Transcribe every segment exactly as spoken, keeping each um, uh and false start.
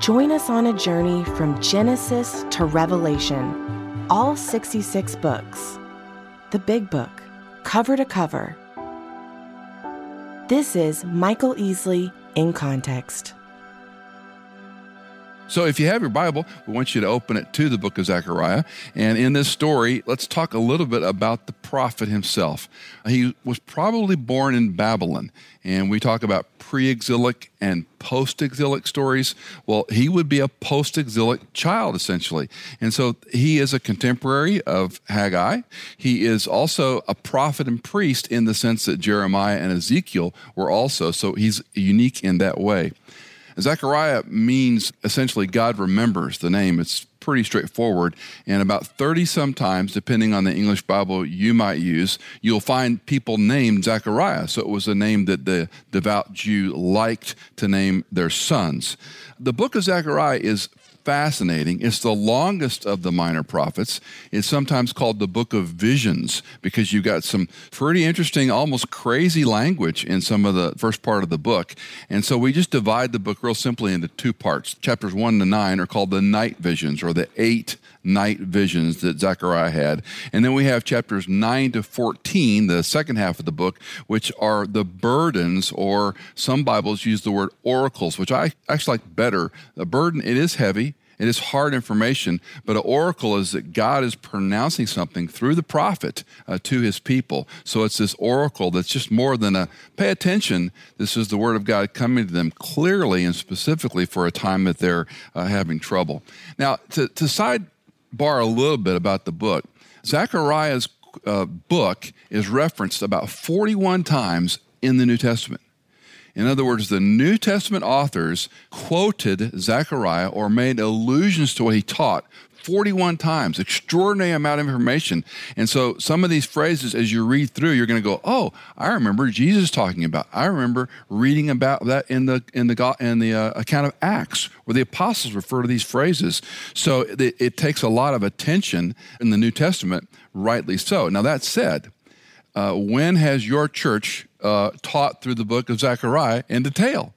Join us on a journey from Genesis to Revelation. All sixty-six books, the big book, cover to cover. This is Michael Easley in Context. So if you have your Bible, we want you to open it to the book of Zechariah. And in this story, let's talk a little bit about the prophet himself. He was probably born in Babylon. And we talk about pre-exilic and post-exilic stories. Well, he would be a post-exilic child, essentially. And so he is a contemporary of Haggai. He is also a prophet and priest in the sense that Jeremiah and Ezekiel were also. So he's unique in that way. Zechariah means essentially God remembers the name. It's pretty straightforward. And about thirty some times, depending on the English Bible you might use, you'll find people named Zechariah. So it was a name that the devout Jew liked to name their sons. The book of Zechariah is fascinating. It's the longest of the minor prophets. It's sometimes called the book of visions because you've got some pretty interesting, almost crazy language in some of the first part of the book. And so we just divide the book real simply into two parts. Chapters one to nine are called the night visions, or the eight night visions that Zechariah had. And then we have chapters nine to fourteen, the second half of the book, which are the burdens, or some Bibles use the word oracles, which I actually like better. The burden, it is heavy. It is hard information, but an oracle is that God is pronouncing something through the prophet uh, to his people. So it's this oracle that's just more than a, pay attention, this is the word of God coming to them clearly and specifically for a time that they're uh, having trouble. Now, to, to sidebar a little bit about the book, Zechariah's uh, book is referenced about forty-one times in the New Testament. In other words, the New Testament authors quoted Zechariah or made allusions to what he taught forty-one times, extraordinary amount of information. And so some of these phrases, as you read through, you're going to go, oh, I remember Jesus talking about, I remember reading about that in the in the, in the uh, account of Acts, where the apostles refer to these phrases. So it, it takes a lot of attention in the New Testament, rightly so. Now that said, uh, when has your church Uh, taught through the book of Zechariah in detail?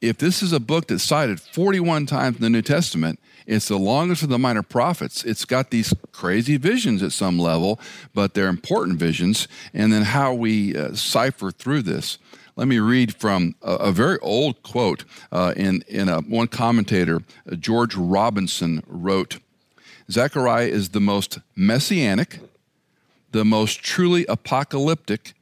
If this is a book that's cited forty-one times in the New Testament, it's the longest of the minor prophets. It's got these crazy visions at some level, but they're important visions. And then how we uh, cipher through this. Let me read from a, a very old quote uh, in, in a, one commentator, uh, George Robinson wrote, "Zechariah is the most messianic, the most truly apocalyptic,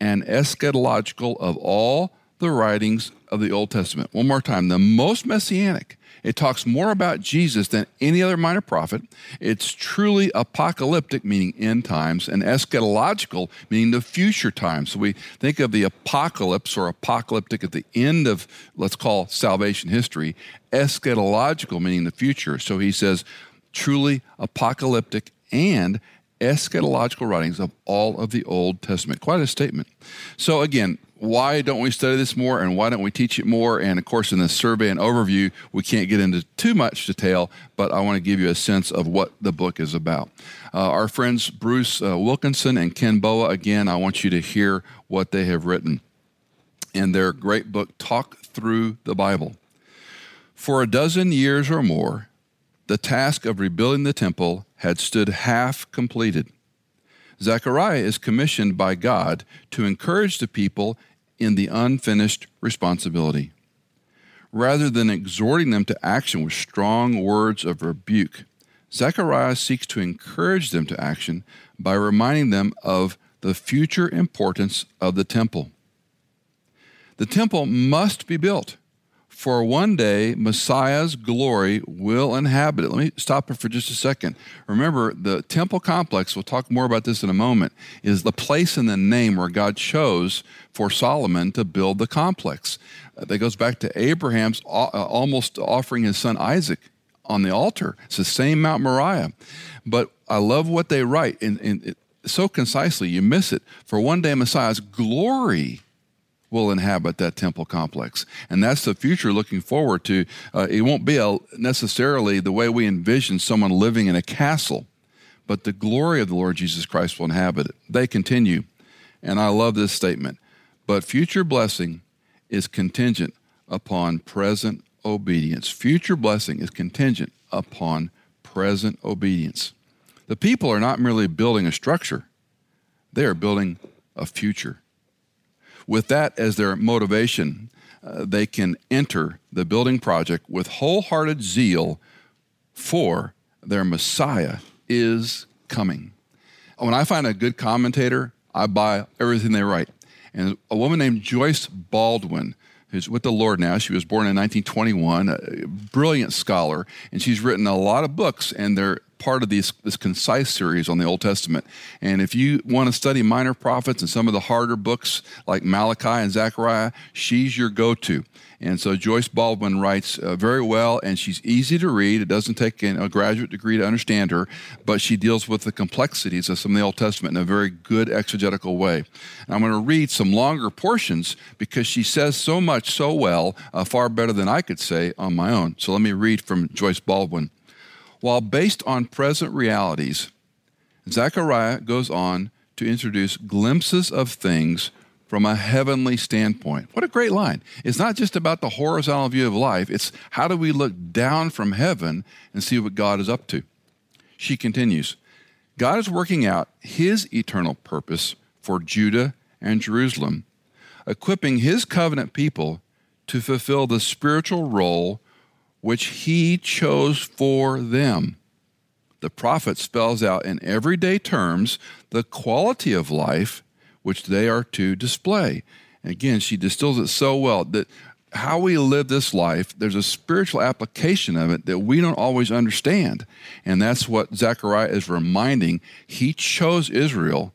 and eschatological of all the writings of the Old Testament." One more time, the most messianic. It talks more about Jesus than any other minor prophet. It's truly apocalyptic, meaning end times, and eschatological, meaning the future times. So we think of the apocalypse or apocalyptic at the end of, let's call salvation history, eschatological, meaning the future. So he says, truly apocalyptic and eschatological writings of all of the Old Testament. Quite a statement. So again, why don't we study this more, and why don't we teach it more? And of course, in the survey and overview, we can't get into too much detail, but I want to give you a sense of what the book is about. Uh, our friends Bruce uh, Wilkinson and Ken Boa, again, I want you to hear what they have written in their great book, Talk Through the Bible. For a dozen years or more, the task of rebuilding the temple had stood half completed. Zechariah is commissioned by God to encourage the people in the unfinished responsibility. Rather than exhorting them to action with strong words of rebuke, Zechariah seeks to encourage them to action by reminding them of the future importance of the temple. The temple must be built, for one day, Messiah's glory will inhabit it. Let me stop it for just a second. Remember, the temple complex, we'll talk more about this in a moment, is the place and the name where God chose for Solomon to build the complex. That goes back to Abraham's almost offering his son Isaac on the altar. It's the same Mount Moriah. But I love what they write, and, and it, so concisely, you miss it. For one day Messiah's glory will inhabit that temple complex. And that's the future looking forward to. Uh, it won't be a, necessarily the way we envision someone living in a castle, but the glory of the Lord Jesus Christ will inhabit it. They continue, and I love this statement, but future blessing is contingent upon present obedience. Future blessing is contingent upon present obedience. The people are not merely building a structure, they are building a future. With that as their motivation, uh, they can enter the building project with wholehearted zeal, for their Messiah is coming. When I find a good commentator, I buy everything they write. And a woman named Joyce Baldwin, who's with the Lord now, she was born in nineteen twenty-one, a brilliant scholar, and she's written a lot of books, and they're part of these, this concise series on the Old Testament. And if you want to study minor prophets and some of the harder books like Malachi and Zechariah, she's your go-to. And so Joyce Baldwin writes uh, very well, and she's easy to read. It doesn't take a graduate degree to understand her, but she deals with the complexities of some of the Old Testament in a very good exegetical way. And I'm going to read some longer portions because she says so much so well, uh, far better than I could say on my own. So let me read from Joyce Baldwin. While based on present realities, Zechariah goes on to introduce glimpses of things from a heavenly standpoint. What a great line. It's not just about the horizontal view of life. It's how do we look down from heaven and see what God is up to? She continues, God is working out his eternal purpose for Judah and Jerusalem, equipping his covenant people to fulfill the spiritual role which he chose for them. The prophet spells out in everyday terms the quality of life which they are to display. And again, she distills it so well that how we live this life, there's a spiritual application of it that we don't always understand. And that's what Zechariah is reminding. He chose Israel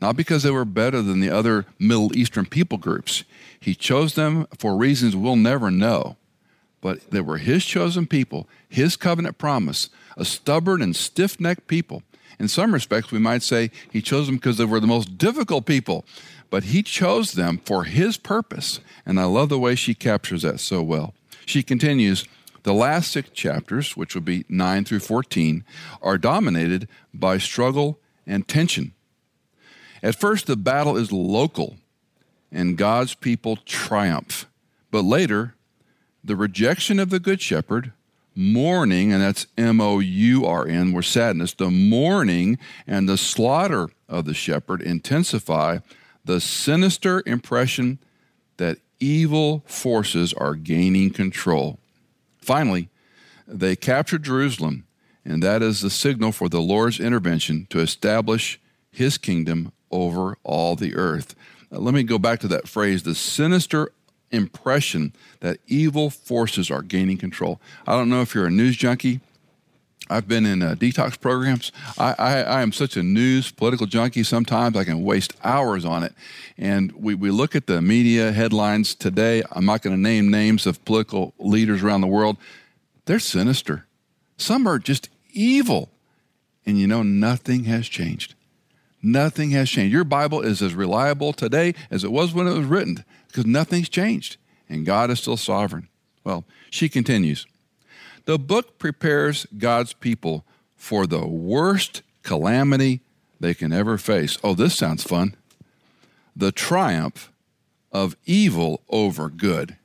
not because they were better than the other Middle Eastern people groups. He chose them for reasons we'll never know. But they were his chosen people, his covenant promise, a stubborn and stiff-necked people. In some respects, we might say he chose them because they were the most difficult people, but he chose them for his purpose. And I love the way she captures that so well. She continues, the last six chapters, which will be nine through fourteen, are dominated by struggle and tension. At first, the battle is local, and God's people triumph. But later, the rejection of the good shepherd, mourning, and that's M O U R N, where sadness, the mourning and the slaughter of the shepherd intensify the sinister impression that evil forces are gaining control. Finally, they capture Jerusalem, and that is the signal for the Lord's intervention to establish his kingdom over all the earth. Now, let me go back to that phrase, the sinister impression that evil forces are gaining control. I don't know if you're a news junkie. I've been in uh, detox programs. I, I, I am such a news political junkie. Sometimes I can waste hours on it. And we, we look at the media headlines today. I'm not going to name names of political leaders around the world. They're sinister. Some are just evil. And you know, nothing has changed. Nothing has changed. Your Bible is as reliable today as it was when it was written, because nothing's changed, and God is still sovereign. Well, she continues, the book prepares God's people for the worst calamity they can ever face. Oh, this sounds fun. The triumph of evil over good.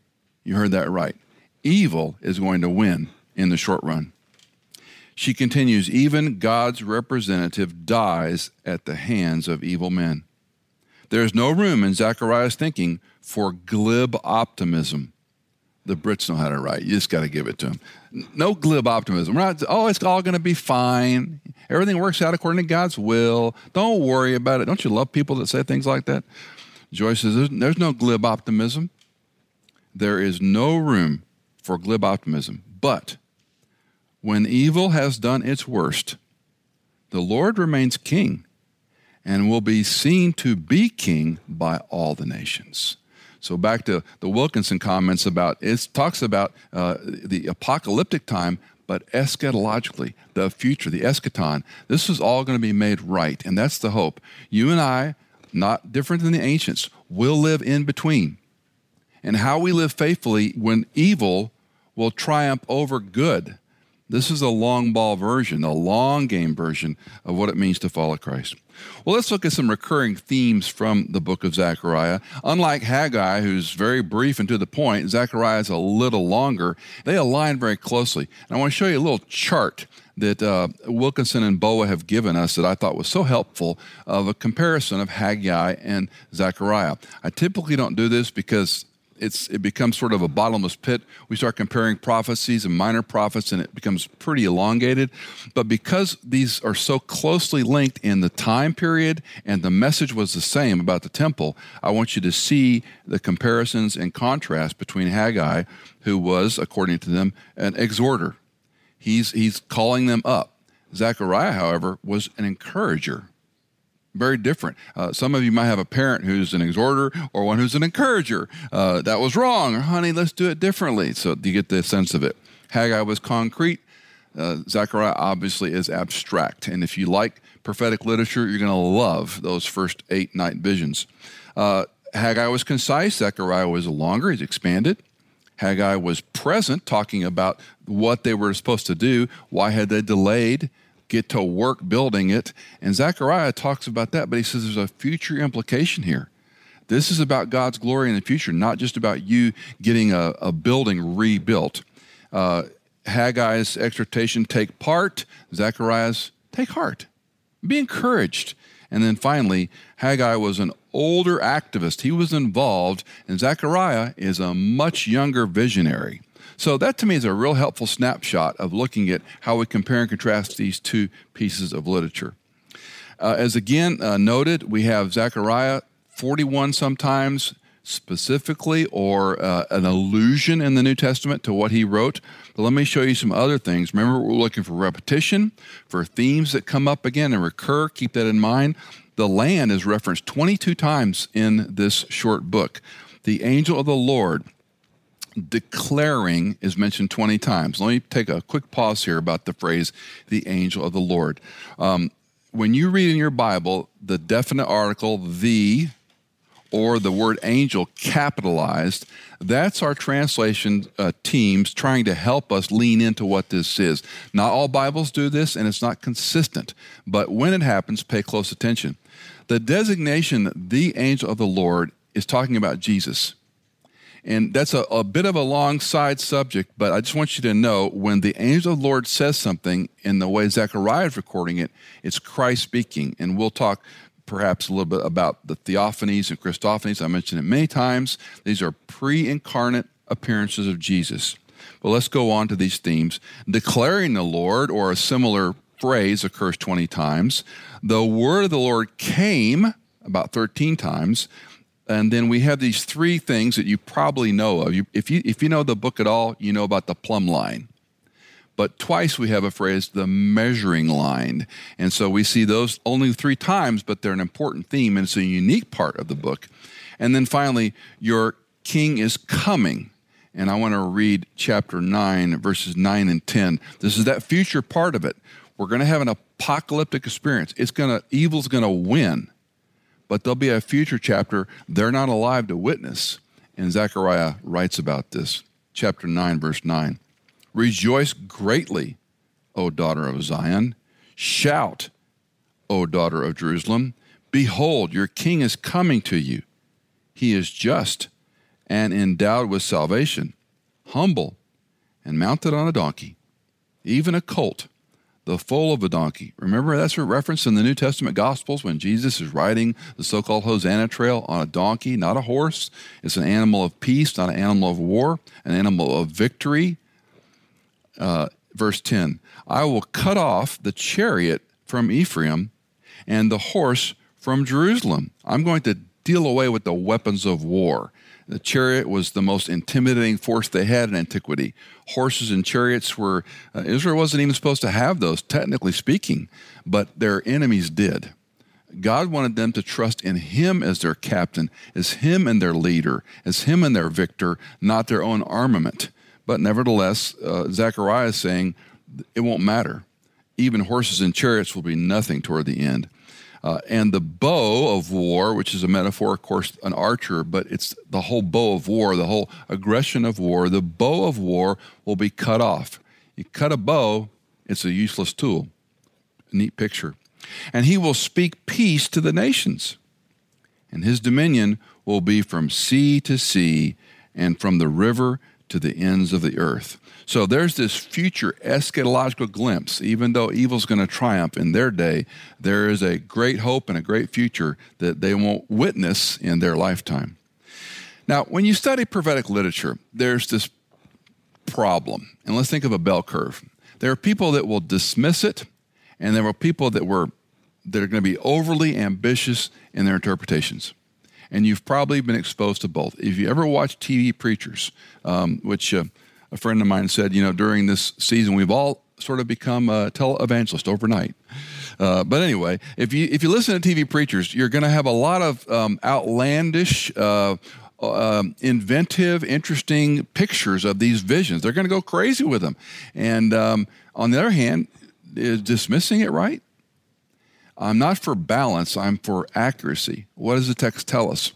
You heard that right. Evil is going to win in the short run. She continues, even God's representative dies at the hands of evil men. There is no room in Zechariah's thinking for glib optimism. The Brits know how to write. You just got to give it to them. No glib optimism. We're not, oh, it's all going to be fine. Everything works out according to God's will. Don't worry about it. Don't you love people that say things like that? Joyce says, there's no glib optimism. There is no room for glib optimism, but when evil has done its worst, the Lord remains king and will be seen to be king by all the nations. So back to the Wilkinson comments about, it talks about uh, the apocalyptic time, but eschatologically, the future, the eschaton, this is all going to be made right, and that's the hope. You and I, not different than the ancients, will live in between. And how we live faithfully when evil will triumph over good. This is a long ball version, a long game version of what it means to follow Christ. Well, let's look at some recurring themes from the book of Zechariah. Unlike Haggai, who's very brief and to the point, Zechariah is a little longer. They align very closely. And I want to show you a little chart that uh, Wilkinson and Boa have given us that I thought was so helpful of a comparison of Haggai and Zechariah. I typically don't do this because It's, it becomes sort of a bottomless pit. We start comparing prophecies and minor prophets, and it becomes pretty elongated. But because these are so closely linked in the time period and the message was the same about the temple, I want you to see the comparisons and contrast between Haggai, who was, according to them, an exhorter. He's, he's calling them up. Zechariah, however, was an encourager. Very different. Uh, some of you might have a parent who's an exhorter or one who's an encourager. Uh, that was wrong. Or, honey, let's do it differently. So you get the sense of it. Haggai was concrete. Uh, Zechariah obviously is abstract. And if you like prophetic literature, you're going to love those first eight night visions. Uh, Haggai was concise. Zechariah was longer. He's expanded. Haggai was present, talking about what they were supposed to do. Why had they delayed? Get to work building it. And Zechariah talks about that, but he says there's a future implication here. This is about God's glory in the future, not just about you getting a, a building rebuilt. Uh, Haggai's exhortation, take part. Zechariah's, take heart. Be encouraged. And then finally, Haggai was an older activist. He was involved, and Zechariah is a much younger visionary. So that to me is a real helpful snapshot of looking at how we compare and contrast these two pieces of literature. Uh, as again uh, noted, we have Zechariah forty-one sometimes specifically or uh, an allusion in the New Testament to what he wrote. But let me show you some other things. Remember, we're looking for repetition, for themes that come up again and recur. Keep that in mind. The land is referenced twenty-two times in this short book. The angel of the Lord declaring is mentioned twenty times. Let me take a quick pause here about the phrase, the angel of the Lord. Um, when you read in your Bible, the definite article, the, or the word angel capitalized, that's our translation uh, teams trying to help us lean into what this is. Not all Bibles do this, and it's not consistent. But when it happens, pay close attention. The designation, the angel of the Lord, is talking about Jesus. And that's a, a bit of a long side subject, but I just want you to know when the angel of the Lord says something in the way Zechariah is recording it, it's Christ speaking. And we'll talk perhaps a little bit about the theophanies and Christophanies. I mentioned it many times. These are pre-incarnate appearances of Jesus. But let's go on to these themes. Declaring the Lord, or a similar phrase, occurs twenty times. The word of the Lord came about thirteen times. And then we have these three things that you probably know of. You, if, you, if you know the book at all, you know about the plumb line. But twice we have a phrase, the measuring line. And so we see those only three times, but they're an important theme, and it's a unique part of the book. And then finally, your king is coming. And I want to read chapter nine, verses nine and ten. This is that future part of it. We're going to have an apocalyptic experience. It's going to, evil's going to win. But there'll be a future chapter they're not alive to witness. And Zechariah writes about this. Chapter nine, verse nine. Rejoice greatly, O daughter of Zion. Shout, O daughter of Jerusalem. Behold, your king is coming to you. He is just and endowed with salvation, humble and mounted on a donkey, even a colt, the foal of a donkey. Remember, that's a reference in the New Testament Gospels when Jesus is riding the so-called Hosanna trail on a donkey, not a horse. It's an animal of peace, not an animal of war, an animal of victory. Uh, verse ten, I will cut off the chariot from Ephraim and the horse from Jerusalem. I'm going to deal away with the weapons of war. The chariot was the most intimidating force they had in antiquity. Horses and chariots were, uh, Israel wasn't even supposed to have those, technically speaking, but their enemies did. God wanted them to trust in him as their captain, as him and their leader, as him and their victor, not their own armament. But nevertheless, uh, Zechariah is saying it won't matter. Even horses and chariots will be nothing toward the end. Uh, and the bow of war, which is a metaphor, of course, an archer, but it's the whole bow of war, the whole aggression of war. The bow of war will be cut off. You cut a bow, it's a useless tool. A neat picture. And he will speak peace to the nations. And his dominion will be from sea to sea and from the river to the ends of the earth. So there's this future eschatological glimpse. Even though evil's going to triumph in their day, there is a great hope and a great future that they won't witness in their lifetime. Now, when you study prophetic literature, there's this problem. And let's think of a bell curve. There are people that will dismiss it, and there are people that were that are going to be overly ambitious in their interpretations. And you've probably been exposed to both. If you ever watch T V preachers, um, which uh, a friend of mine said, you know, during this season, we've all sort of become a televangelist overnight. Uh, but anyway, if you if you listen to T V preachers, you're going to have a lot of um, outlandish, uh, uh, inventive, interesting pictures of these visions. They're going to go crazy with them. And um, on the other hand, is dismissing it right? I'm not for balance, I'm for accuracy. What does the text tell us?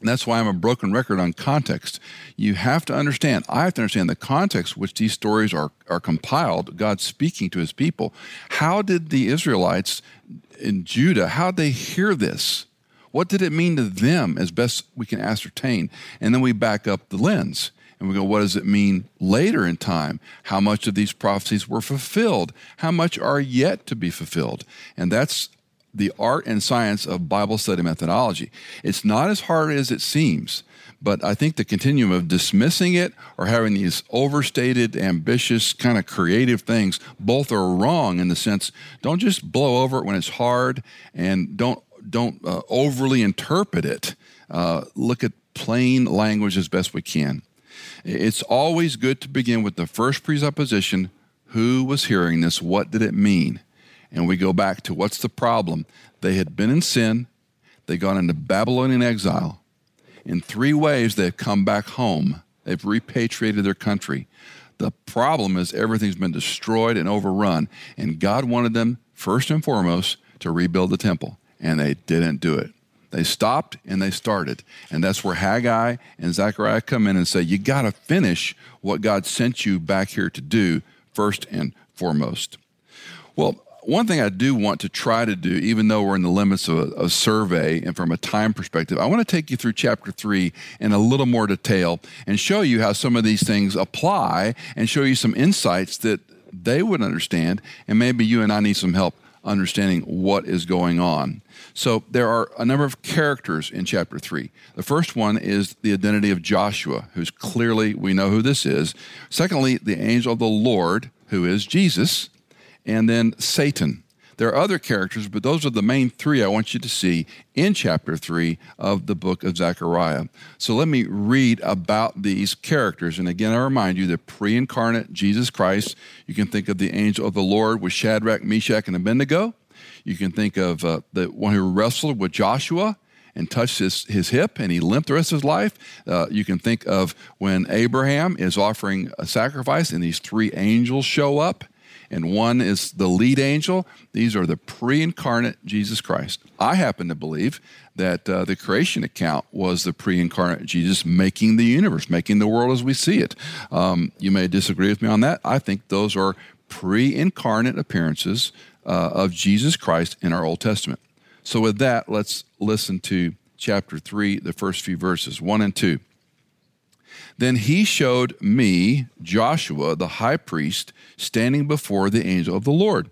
And that's why I'm a broken record on context. You have to understand, I have to understand the context which these stories are, are compiled, God speaking to his people. How did the Israelites in Judah, how did they hear this? What did it mean to them as best we can ascertain? And then we back up the lens. And we go, what does it mean later in time? How much of these prophecies were fulfilled? How much are yet to be fulfilled? And that's the art and science of Bible study methodology. It's not as hard as it seems, but I think the continuum of dismissing it or having these overstated, ambitious, kind of creative things, both are wrong in the sense, don't just blow over it when it's hard and don't, don't uh, overly interpret it. Uh, look at plain language as best we can. It's always good to begin with the first presupposition, who was hearing this? What did it mean? And we go back to what's the problem? They had been in sin. They'd gone into Babylonian exile. In three ways, they've come back home. They've repatriated their country. The problem is everything's been destroyed and overrun. And God wanted them, first and foremost, to rebuild the temple. And they didn't do it. They stopped and they started. And that's where Haggai and Zechariah come in and say, you got to finish what God sent you back here to do first and foremost. Well, one thing I do want to try to do, even though we're in the limits of a, a survey and from a time perspective, I want to take you through chapter three in a little more detail and show you how some of these things apply and show you some insights that they would understand. And maybe you and I need some help understanding what is going on. So there are a number of characters in chapter three. The first one is the identity of Joshua, who's clearly, we know who this is. Secondly, the angel of the Lord, who is Jesus, and then Satan. There are other characters, but those are the main three I want you to see in chapter three of the book of Zechariah. So let me read about these characters. And again, I remind you, the pre-incarnate Jesus Christ. You can think of the angel of the Lord with Shadrach, Meshach, and Abednego. You can think of uh, the one who wrestled with Joshua and touched his, his hip, and he limped the rest of his life. Uh, you can think of when Abraham is offering a sacrifice, and these three angels show up, and one is the lead angel. These are the pre-incarnate Jesus Christ. I happen to believe that uh, the creation account was the pre-incarnate Jesus making the universe, making the world as we see it. Um, you may disagree with me on that. I think those are pre-incarnate appearances Uh, of Jesus Christ in our Old Testament. So with that, let's listen to chapter three, the first few verses, one and two. Then he showed me, Joshua, the high priest, standing before the angel of the Lord,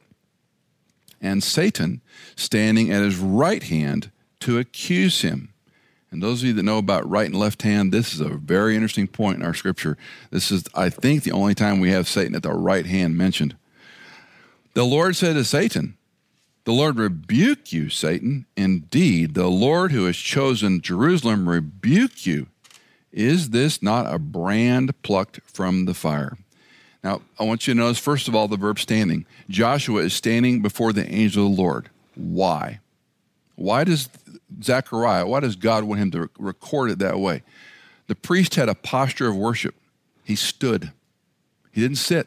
and Satan standing at his right hand to accuse him. And those of you that know about right and left hand, this is a very interesting point in our scripture. This is, I think, the only time we have Satan at the right hand mentioned. The Lord said to Satan, the Lord rebuke you, Satan. Indeed, the Lord who has chosen Jerusalem rebuke you. Is this not a brand plucked from the fire? Now, I want you to notice, first of all, the verb standing. Joshua is standing before the angel of the Lord. Why? Why does Zechariah, why does God want him to record it that way? The priest had a posture of worship. He stood. He didn't sit.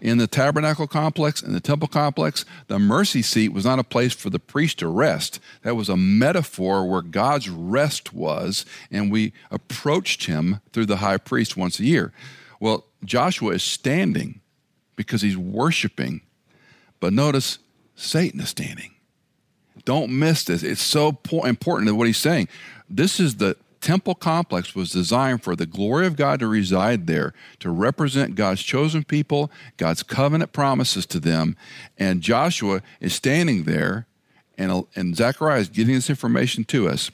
In the tabernacle complex, in the temple complex, the mercy seat was not a place for the priest to rest. That was a metaphor where God's rest was, and we approached him through the high priest once a year. Well, Joshua is standing because he's worshiping. But notice, Satan is standing. Don't miss this. It's so important in what he's saying. This is the temple complex was designed for the glory of God to reside there, to represent God's chosen people, God's covenant promises to them. And Joshua is standing there, and, and Zechariah is giving this information to us.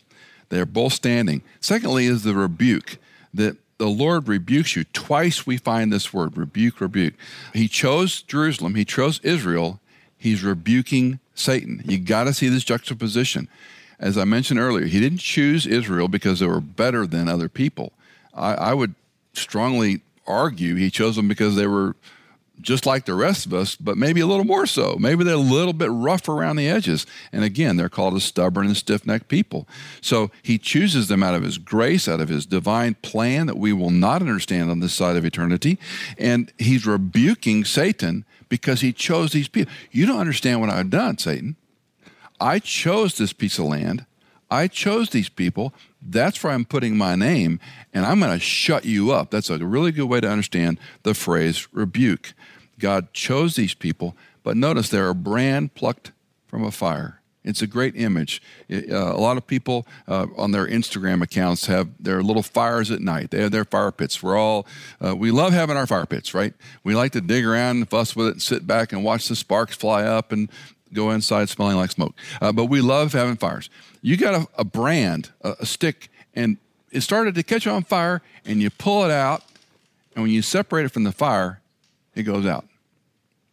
They're both standing. Secondly is the rebuke, that the Lord rebukes you. Twice we find this word, rebuke, rebuke. He chose Jerusalem. He chose Israel. He's rebuking Satan. You got to see this juxtaposition. As I mentioned earlier, he didn't choose Israel because they were better than other people. I, I would strongly argue he chose them because they were just like the rest of us, but maybe a little more so. Maybe they're a little bit rough around the edges. And again, they're called a stubborn and stiff-necked people. So he chooses them out of his grace, out of his divine plan that we will not understand on this side of eternity. And he's rebuking Satan because he chose these people. You don't understand what I've done, Satan. I chose this piece of land. I chose these people. That's where I'm putting my name, and I'm going to shut you up. That's a really good way to understand the phrase rebuke. God chose these people, but notice they're a brand plucked from a fire. It's a great image. It, uh, a lot of people uh, on their Instagram accounts have their little fires at night. They have their fire pits. We're all, uh, we love having our fire pits, right? We like to dig around and fuss with it and sit back and watch the sparks fly up and go inside smelling like smoke. Uh, but we love having fires. You got a, a brand, a, a stick, and it started to catch on fire, and you pull it out, and when you separate it from the fire, it goes out.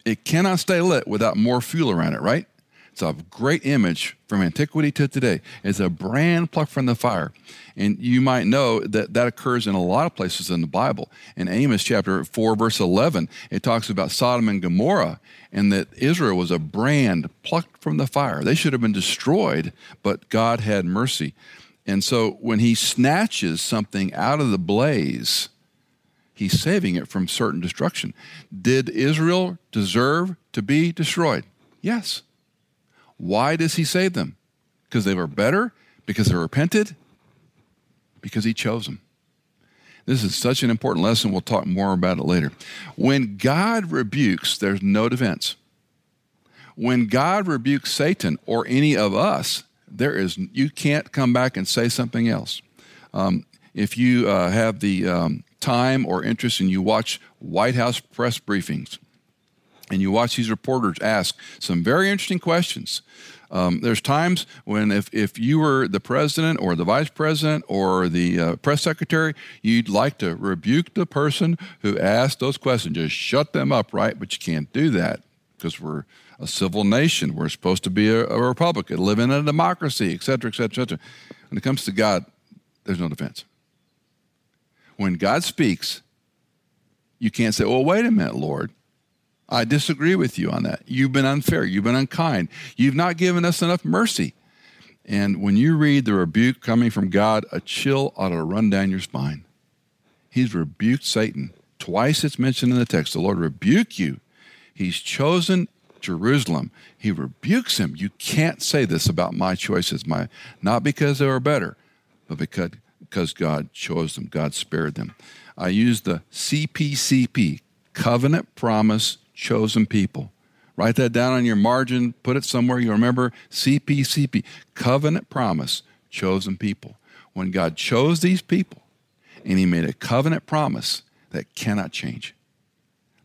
It cannot stay lit without more fuel around it, right? It's a great image from antiquity to today. It's a brand plucked from the fire. And you might know that that occurs in a lot of places in the Bible. In Amos chapter four, verse eleven, it talks about Sodom and Gomorrah and that Israel was a brand plucked from the fire. They should have been destroyed, but God had mercy. And so when he snatches something out of the blaze, he's saving it from certain destruction. Did Israel deserve to be destroyed? Yes. Why does he save them? Because they were better? Because they repented? Because he chose them. This is such an important lesson. We'll talk more about it later. When God rebukes, there's no defense. When God rebukes Satan or any of us, there is you can't come back and say something else. Um, if you uh, have the um, time or interest and you watch White House press briefings, and you watch these reporters ask some very interesting questions. Um, there's times when if, if you were the president or the vice president or the uh, press secretary, you'd like to rebuke the person who asked those questions. Just shut them up, right? But you can't do that because we're a civil nation. We're supposed to be a, a republic, live in a democracy, et cetera, et cetera, et cetera. When it comes to God, there's no defense. When God speaks, you can't say, well, wait a minute, Lord. I disagree with you on that. You've been unfair. You've been unkind. You've not given us enough mercy. And when you read the rebuke coming from God, a chill ought to run down your spine. He's rebuked Satan. Twice it's mentioned in the text. The Lord rebuke you. He's chosen Jerusalem. He rebukes him. You can't say this about my choices, my not because they were better, but because, because God chose them. God spared them. I use the C P C P, Covenant Promise Chosen People. Write that down on your margin, put it somewhere you remember. C P C P, Covenant Promise, Chosen People. When God chose these people and he made a covenant promise, that cannot change.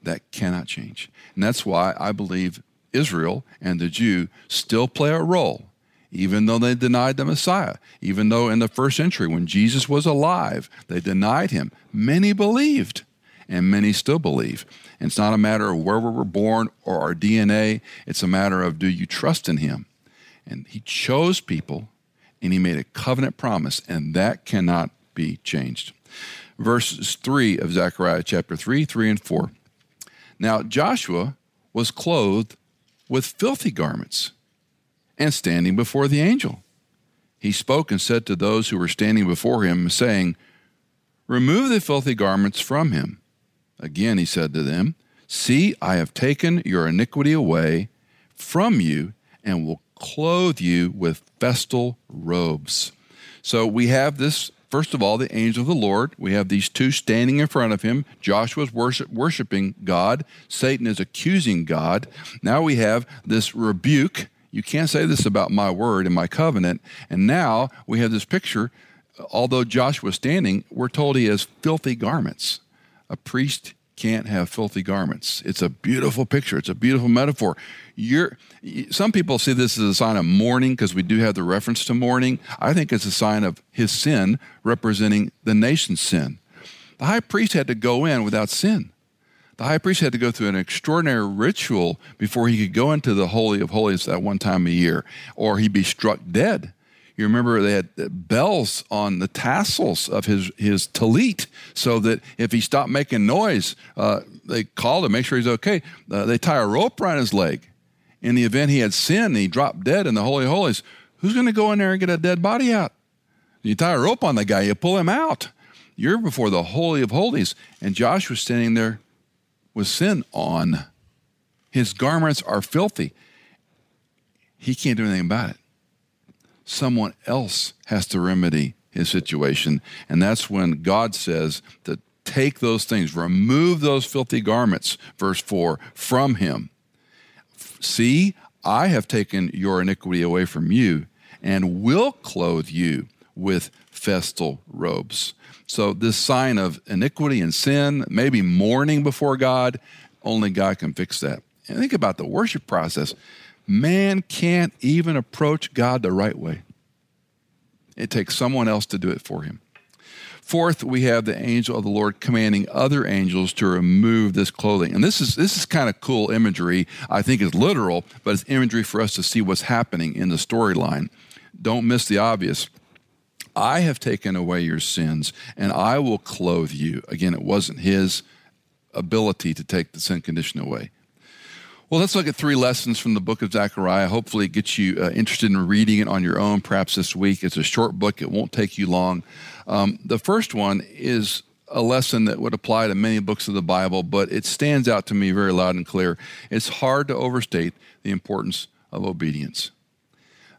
That cannot change. And that's why I believe Israel and the Jew still play a role, even though they denied the Messiah, even though in the first century when Jesus was alive, they denied him. Many believed. And many still believe. And it's not a matter of where we were born or our D N A. It's a matter of, do you trust in him? And he chose people, and he made a covenant promise, and that cannot be changed. Verses three of Zechariah chapter three, three and four. Now Joshua was clothed with filthy garments and standing before the angel. He spoke and said to those who were standing before him, saying, remove the filthy garments from him. Again, he said to them, See, I have taken your iniquity away from you and will clothe you with festal robes. So we have this, first of all, the angel of the Lord. We have these two standing in front of him. Joshua's worship, worshiping God. Satan is accusing God. Now we have this rebuke. You can't say this about my word and my covenant. And now we have this picture. Although Joshua's standing, we're told he has filthy garments. A priest can't have filthy garments. It's a beautiful picture. It's a beautiful metaphor. You're, some people see this as a sign of mourning because we do have the reference to mourning. I think it's a sign of his sin representing the nation's sin. The high priest had to go in without sin. The high priest had to go through an extraordinary ritual before he could go into the Holy of Holies at one time a year, or he'd be struck dead. You remember they had bells on the tassels of his, his tallit so that if he stopped making noise, uh, they called him, make sure he's okay. Uh, they tie a rope around his leg. In the event he had sinned, he dropped dead in the Holy of Holies. Who's going to go in there and get a dead body out? You tie a rope on the guy, you pull him out. You're before the Holy of Holies. And Joshua's standing there with sin on. His garments are filthy. He can't do anything about it. Someone else has to remedy his situation. And that's when God says to take those things, remove those filthy garments, verse four, from him. See, I have taken your iniquity away from you and will clothe you with festal robes. So this sign of iniquity and sin, maybe mourning before God, only God can fix that. And think about the worship process. Man can't even approach God the right way. It takes someone else to do it for him. Fourth, we have the angel of the Lord commanding other angels to remove this clothing. And this is this is kind of cool imagery. I think it's literal, but it's imagery for us to see what's happening in the storyline. Don't miss the obvious. I have taken away your sins, and I will clothe you. Again, it wasn't his ability to take the sin condition away. Well, let's look at three lessons from the book of Zechariah. Hopefully it gets you uh, interested in reading it on your own, perhaps this week. It's a short book. It won't take you long. Um, the first one is a lesson that would apply to many books of the Bible, but it stands out to me very loud and clear. It's hard to overstate the importance of obedience.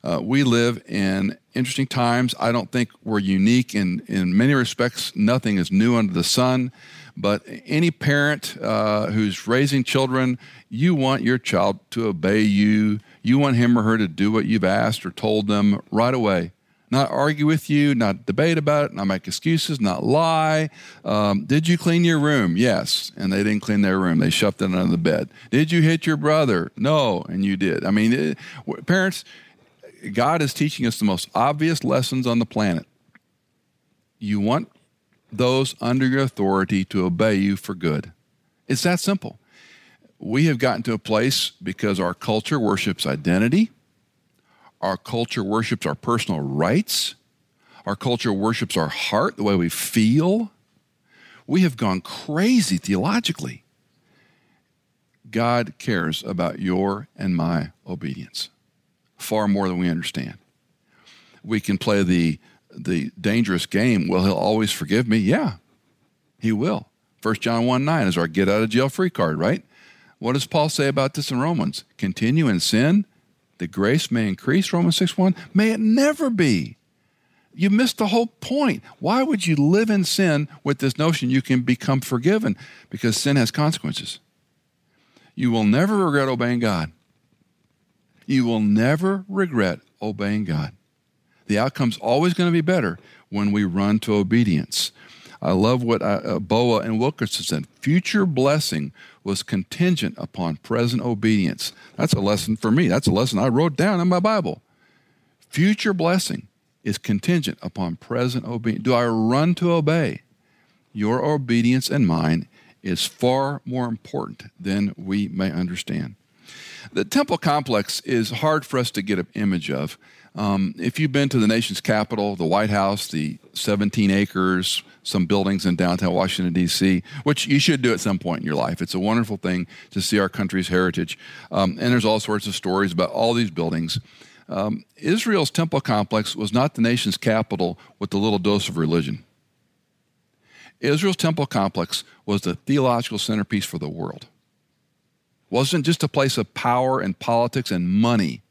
Uh, we live in interesting times. I don't think we're unique in, in many respects. Nothing is new under the sun. But any parent uh, who's raising children, you want your child to obey you. You want him or her to do what you've asked or told them right away. Not argue with you, not debate about it, not make excuses, not lie. Um, did you clean your room? Yes. And they didn't clean their room. They shoved it under the bed. Did you hit your brother? No. And you did. I mean, it, parents, God is teaching us the most obvious lessons on the planet. You want those under your authority to obey you for good. It's that simple. We have gotten to a place because our culture worships identity. Our culture worships our personal rights. Our culture worships our heart, the way we feel. We have gone crazy theologically. God cares about your and my obedience far more than we understand. We can play the the dangerous game. Well, he'll always forgive me. Yeah, he will. First John one nine is our get out of jail free card, right? What does Paul say about this in Romans? Continue in sin, that grace may increase, Romans six one. May it never be. You missed the whole point. Why would you live in sin with this notion you can become forgiven? Because sin has consequences. You will never regret obeying God. You will never regret obeying God. The outcome's always going to be better when we run to obedience. I love what I, uh, Boa and Wilkinson said. Future blessing was contingent upon present obedience. That's a lesson for me. That's a lesson I wrote down in my Bible. Future blessing is contingent upon present obedience. Do I run to obey? Your obedience and mine is far more important than we may understand. The temple complex is hard for us to get an image of. Um, if you've been to the nation's capital, the White House, the seventeen acres, some buildings in downtown Washington, D C, which you should do at some point in your life. It's a wonderful thing to see our country's heritage. Um, and there's all sorts of stories about all these buildings. Um, Israel's temple complex was not the nation's capital with a little dose of religion. Israel's temple complex was the theological centerpiece for the world. wasn't just a place of power and politics and money.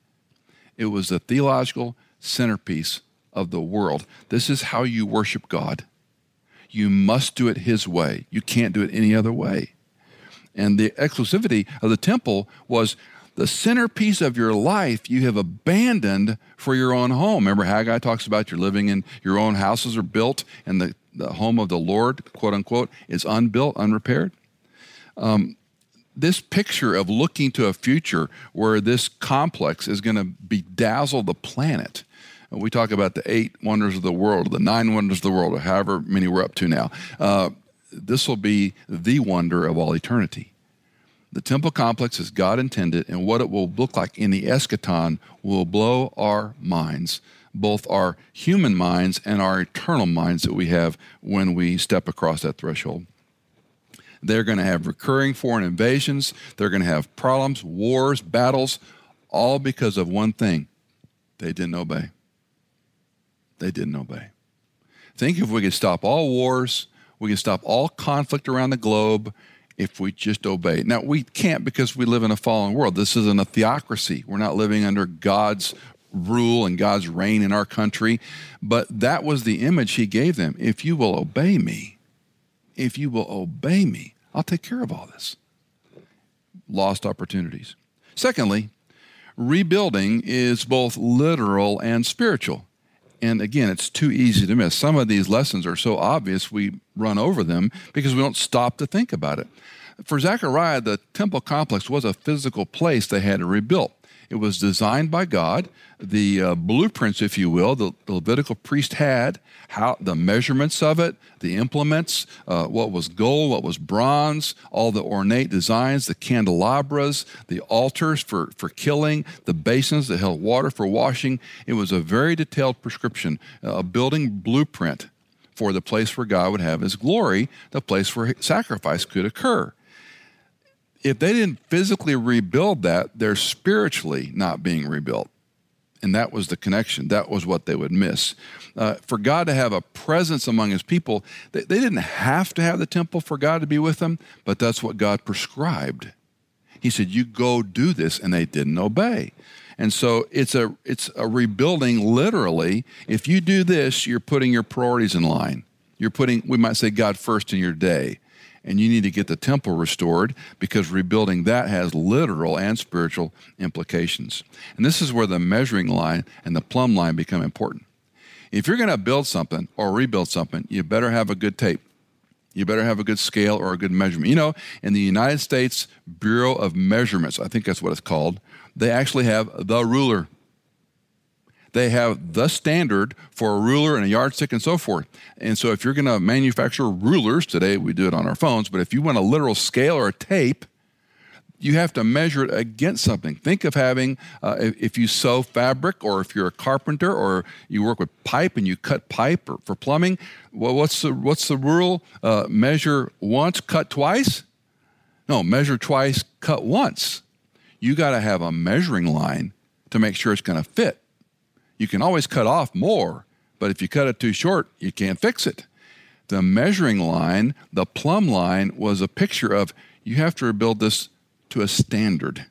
It was the theological centerpiece of the world. This is how you worship God. You must do it His way. You can't do it any other way. And the exclusivity of the temple was the centerpiece of your life you have abandoned for your own home. Remember, Haggai talks about you're living in your own houses are built, and the, the home of the Lord, quote unquote, is unbuilt, unrepaired. Um, this picture of looking to a future where this complex is going to bedazzle the planet. We talk about the eight wonders of the world, the nine wonders of the world, or however many we're up to now. Uh, this will be the wonder of all eternity. The temple complex is God intended, and what it will look like in the eschaton will blow our minds, both our human minds and our eternal minds that we have when we step across that threshold. They're going to have recurring foreign invasions. They're going to have problems, wars, battles, all because of one thing. They didn't obey. They didn't obey. Think if we could stop all wars, we could stop all conflict around the globe, if we just obey. Now, we can't because we live in a fallen world. This isn't a theocracy. We're not living under God's rule and God's reign in our country. But that was the image He gave them. If you will obey me, if you will obey me, I'll take care of all this. Lost opportunities. Secondly, rebuilding is both literal and spiritual. And again, it's too easy to miss. Some of these lessons are so obvious we run over them because we don't stop to think about it. For Zechariah, the temple complex was a physical place they had to rebuild. It was designed by God. The uh, blueprints, if you will, the, the Levitical priest had, how the measurements of it, the implements, uh, what was gold, what was bronze, all the ornate designs, the candelabras, the altars for, for killing, the basins that held water for washing. It was a very detailed prescription, a building blueprint for the place where God would have His glory, the place where sacrifice could occur. If they didn't physically rebuild that, they're spiritually not being rebuilt. And that was the connection. That was what they would miss. Uh, for God to have a presence among His people, they, they didn't have to have the temple for God to be with them, but that's what God prescribed. He said, you go do this, and they didn't obey. And so it's a, it's a rebuilding literally. If you do this, you're putting your priorities in line. You're putting, we might say, God first in your day. And you need to get the temple restored because rebuilding that has literal and spiritual implications. And this is where the measuring line and the plumb line become important. If you're going to build something or rebuild something, you better have a good tape. You better have a good scale or a good measurement. You know, in the United States Bureau of Measurements, I think that's what it's called, they actually have the ruler. They have the standard for a ruler and a yardstick and so forth. And so if you're going to manufacture rulers, today we do it on our phones, but if you want a literal scale or a tape, you have to measure it against something. Think of having, uh, if you sew fabric or if you're a carpenter or you work with pipe and you cut pipe or for plumbing, well, what's the, what's the rule? Uh, measure once, cut twice? No, measure twice, cut once. You got to have a measuring line to make sure it's going to fit. You can always cut off more, but if you cut it too short, you can't fix it. The measuring line, the plumb line, was a picture of you have to rebuild this to a standard.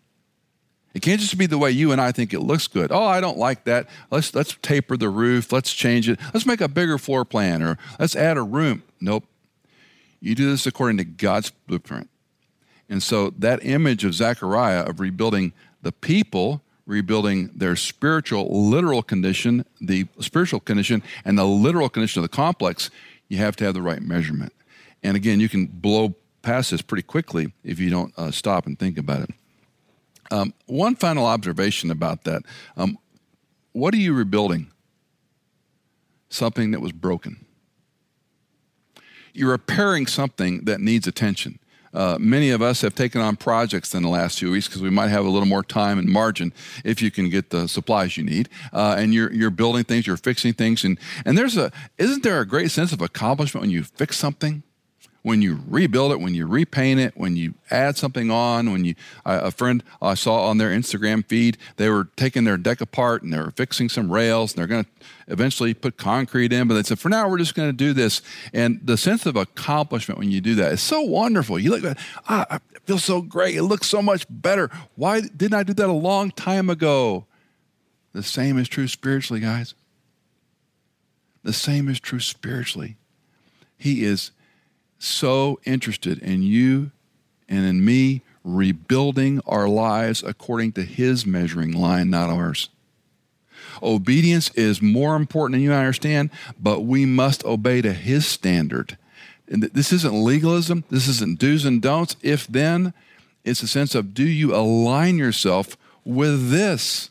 It can't just be the way you and I think it looks good. Oh, I don't like that. Let's let's taper the roof. Let's change it. Let's make a bigger floor plan or let's add a room. Nope. You do this according to God's blueprint. And so that image of Zechariah of rebuilding the people, rebuilding their spiritual, literal condition, the spiritual condition, and the literal condition of the complex, you have to have the right measurement. And again, you can blow past this pretty quickly if you don't uh, stop and think about it. Um, one final observation about that. Um, what are you rebuilding? Something that was broken. You're repairing something that needs attention. Uh, many of us have taken on projects in the last few weeks because we might have a little more time and margin if you can get the supplies you need. Uh, and you're you're building things, you're fixing things, and and there's a isn't there a great sense of accomplishment when you fix something? when you rebuild it, when you repaint it, when you add something on, when you, uh, a friend I saw on their Instagram feed, they were taking their deck apart and they were fixing some rails and they're going to eventually put concrete in, but they said, for now, we're just going to do this. And the sense of accomplishment when you do that is so wonderful. You look at, ah, I feel so great. It looks so much better. Why didn't I do that a long time ago? The same is true spiritually, guys. The same is true spiritually. He is so interested in you and in me rebuilding our lives according to his measuring line, not ours. Obedience is more important than you and I understand, but we must obey to his standard. And this isn't legalism. This isn't do's and don'ts. If then, it's a sense of, do you align yourself with this?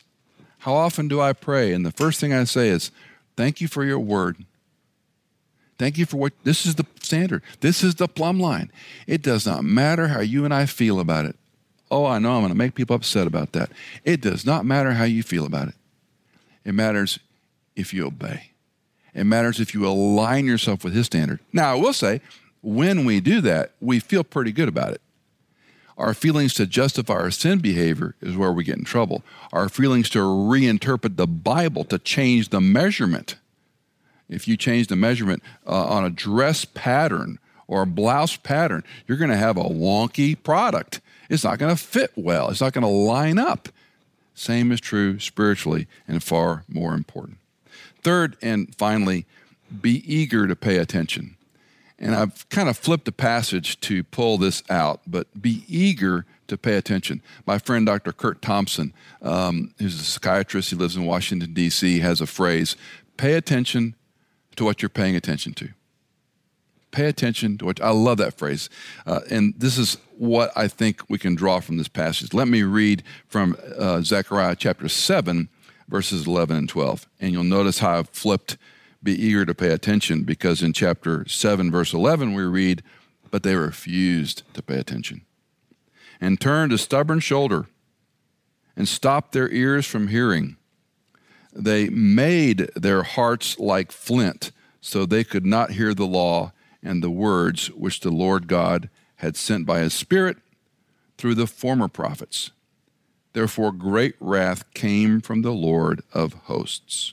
How often do I pray? And the first thing I say is, thank you for your word. Thank you for what, this is the standard. This is the plumb line. It does not matter how you and I feel about it. Oh, I know I'm going to make people upset about that. It does not matter how you feel about it. It matters if you obey. It matters if you align yourself with his standard. Now, I will say, when we do that, we feel pretty good about it. Our feelings to justify our sin behavior is where we get in trouble. Our feelings to reinterpret the Bible, to change the measurement. If you change the measurement uh, on a dress pattern or a blouse pattern, you're going to have a wonky product. It's not going to fit well. It's not going to line up. Same is true spiritually and far more important. Third, and finally, be eager to pay attention. And I've kind of flipped the passage to pull this out, but be eager to pay attention. My friend, Doctor Kurt Thompson, um, who's a psychiatrist, he lives in Washington, D C, has a phrase, pay attention to what you're paying attention to. Pay attention to what, I love that phrase. Uh, and this is what I think we can draw from this passage. Let me read from uh, Zechariah chapter seven, verses eleven and twelve. And you'll notice how I've flipped be eager to pay attention, because in chapter seven, verse eleven, we read, but they refused to pay attention and turned a stubborn shoulder and stopped their ears from hearing. They made their hearts like flint, so they could not hear the law and the words which the Lord God had sent by his Spirit through the former prophets. Therefore, great wrath came from the Lord of hosts.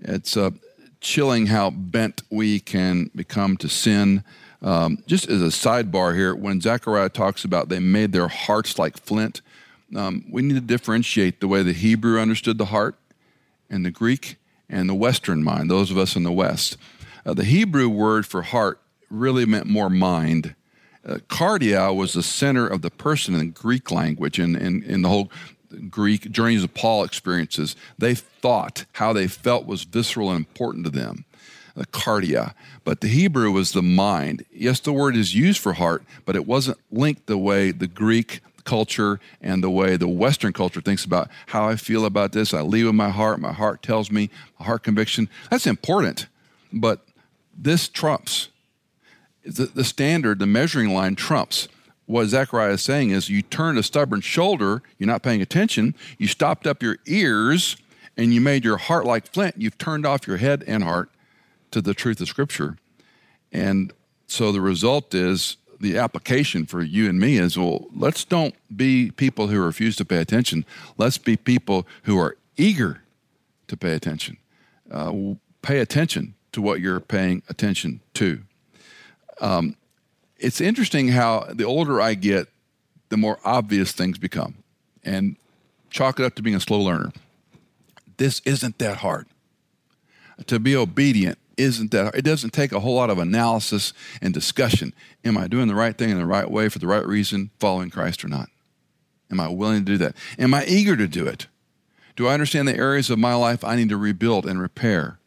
It's uh, chilling how bent we can become to sin. Um, just as a sidebar here, when Zechariah talks about they made their hearts like flint, um, we need to differentiate the way the Hebrew understood the heart and the Greek and the Western mind, those of us in the West. Uh, the Hebrew word for heart really meant more mind. Uh, cardia was the center of the person in the Greek language and in, in, in the whole Greek Journeys of Paul experiences. They thought, how they felt was visceral and important to them, the cardia. But the Hebrew was the mind. Yes, the word is used for heart, but it wasn't linked the way the Greek culture and the way the Western culture thinks about how I feel about this. I leave with my heart. My heart tells me, my heart conviction. That's important, but this trumps. The, the standard, the measuring line trumps. What Zechariah is saying is you turned a stubborn shoulder, you're not paying attention, you stopped up your ears, and you made your heart like flint. You've turned off your head and heart to the truth of Scripture. And so the result is, the application for you and me is, well, let's don't be people who refuse to pay attention. Let's be people who are eager to pay attention. Uh, pay attention to what you're paying attention to. Um, it's interesting how the older I get, the more obvious things become. And chalk it up to being a slow learner. This isn't that hard. To be obedient isn't that hard. It doesn't take a whole lot of analysis and discussion. Am I doing the right thing in the right way for the right reason, following Christ or not? Am I willing to do that? Am I eager to do it? Do I understand the areas of my life I need to rebuild and repair?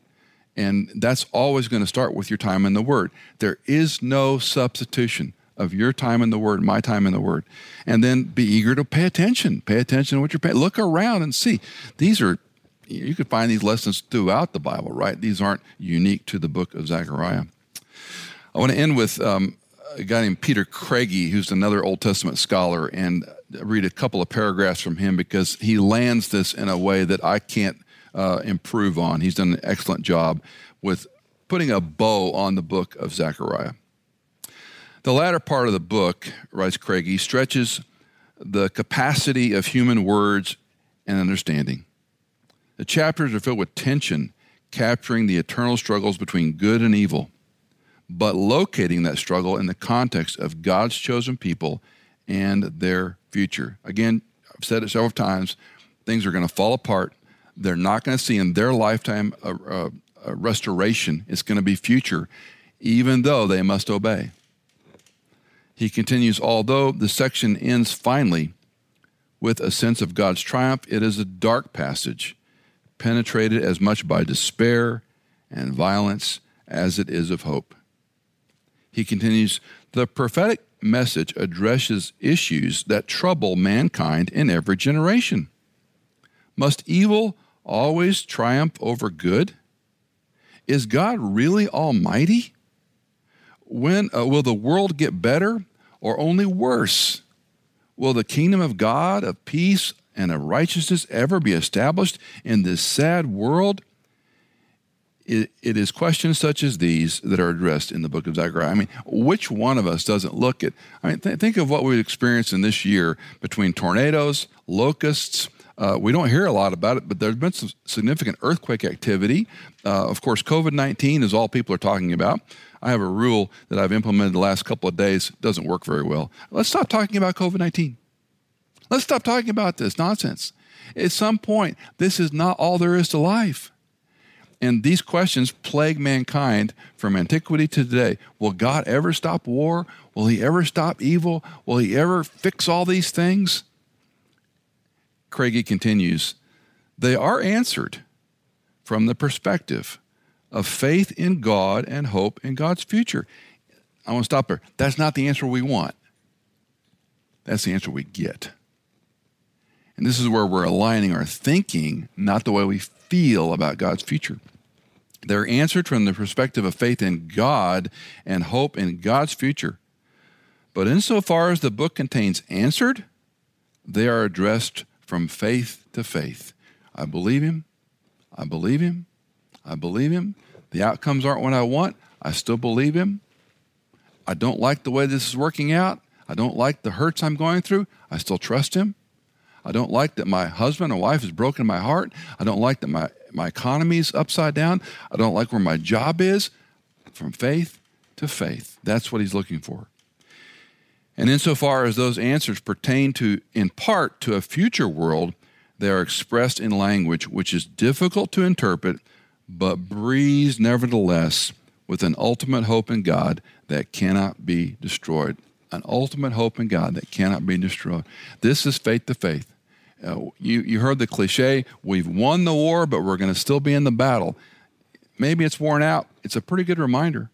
And that's always going to start with your time in the Word. There is no substitution of your time in the Word, my time in the Word. And then be eager to pay attention. Pay attention to what you're paying. Look around and see. These are, you could find these lessons throughout the Bible, right? These aren't unique to the book of Zechariah. I want to end with um, a guy named Peter Craigie, who's another Old Testament scholar, and read a couple of paragraphs from him because he lands this in a way that I can't Uh, improve on. He's done an excellent job with putting a bow on the book of Zechariah. The latter part of the book, writes Craigie, stretches the capacity of human words and understanding. The chapters are filled with tension, capturing the eternal struggles between good and evil, but locating that struggle in the context of God's chosen people and their future. Again, I've said it several times, things are going to fall apart. They're not going to see in their lifetime a, a, a restoration. It's going to be future, even though they must obey. He continues, although the section ends finally with a sense of God's triumph, it is a dark passage, penetrated as much by despair and violence as it is of hope. He continues, the prophetic message addresses issues that trouble mankind in every generation. Must evil always triumph over good? Is God really almighty? When uh, will the world get better or only worse? Will the kingdom of God, of peace and of righteousness ever be established in this sad world? It, it is questions such as these that are addressed in the book of Zechariah. I mean, which one of us doesn't look at, I mean, th- think of what we've experienced in this year between tornadoes, locusts. Uh, we don't hear a lot about it, but there's been some significant earthquake activity. Uh, of course, covid nineteen is all people are talking about. I have a rule that I've implemented the last couple of days. It doesn't work very well. Let's stop talking about covid nineteen. Let's stop talking about this nonsense. At some point, this is not all there is to life. And these questions plague mankind from antiquity to today. Will God ever stop war? Will he ever stop evil? Will he ever fix all these things? Craigie continues, they are answered from the perspective of faith in God and hope in God's future. I want to stop there. That's not the answer we want. That's the answer we get. And this is where we're aligning our thinking, not the way we feel about God's future. They're answered from the perspective of faith in God and hope in God's future. But insofar as the book contains answered, they are addressed from faith to faith. I believe him. I believe him. I believe him. The outcomes aren't what I want. I still believe him. I don't like the way this is working out. I don't like the hurts I'm going through. I still trust him. I don't like that my husband or wife has broken my heart. I don't like that my, my economy is upside down. I don't like where my job is. From faith to faith. That's what he's looking for. And insofar as those answers pertain to, in part, to a future world, they are expressed in language which is difficult to interpret, but breathes nevertheless with an ultimate hope in God that cannot be destroyed. An ultimate hope in God that cannot be destroyed. This is faith to faith. Uh, you, you heard the cliche, we've won the war, but we're going to still be in the battle. Maybe it's worn out. It's a pretty good reminder.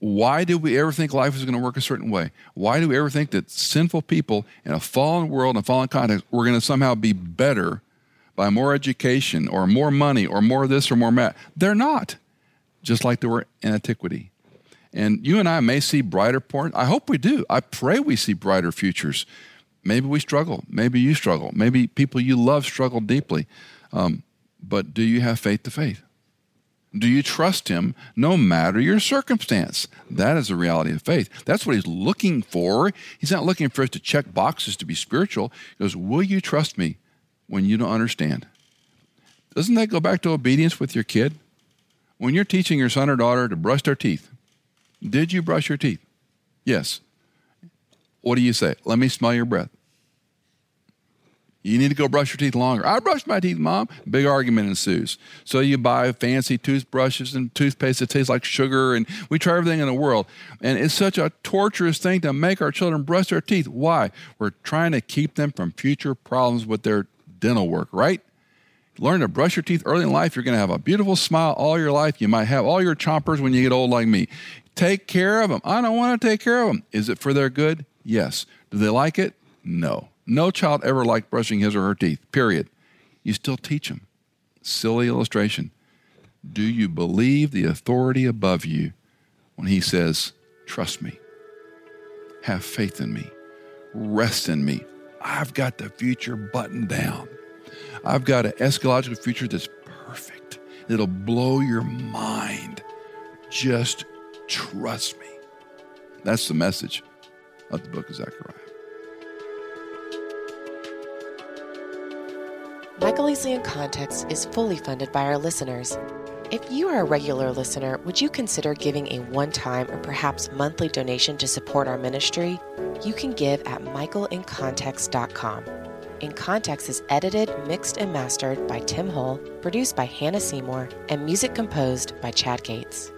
Why do we ever think life is going to work a certain way? Why do we ever think that sinful people in a fallen world, in a fallen context, we're going to somehow be better by more education or more money or more this or more that? They're not, just like they were in antiquity. And you and I may see brighter porn. I hope we do. I pray we see brighter futures. Maybe we struggle. Maybe you struggle. Maybe people you love struggle deeply. Um, but do you have faith to faith? Do you trust him no matter your circumstance? That is the reality of faith. That's what he's looking for. He's not looking for us to check boxes to be spiritual. He goes, will you trust me when you don't understand? Doesn't that go back to obedience with your kid? When you're teaching your son or daughter to brush their teeth, did you brush your teeth? Yes. What do you say? Let me smell your breath. You need to go brush your teeth longer. I brushed my teeth, Mom. Big argument ensues. So you buy fancy toothbrushes and toothpaste that tastes like sugar, and we try everything in the world. And it's such a torturous thing to make our children brush their teeth. Why? We're trying to keep them from future problems with their dental work, right? Learn to brush your teeth early in life. You're going to have a beautiful smile all your life. You might have all your chompers when you get old like me. Take care of them. I don't want to take care of them. Is it for their good? Yes. Do they like it? No. No child ever liked brushing his or her teeth, period. You still teach them. Silly illustration. Do you believe the authority above you when he says, trust me, have faith in me, rest in me? I've got the future buttoned down. I've got an eschatological future that's perfect. It'll blow your mind. Just trust me. That's the message of the book of Zechariah. Michael Easley in Context is fully funded by our listeners. If you are a regular listener, would you consider giving a one-time or perhaps monthly donation to support our ministry? You can give at michael in context dot com. In Context is edited, mixed, and mastered by Tim Hull, produced by Hannah Seymour, and music composed by Chad Gates.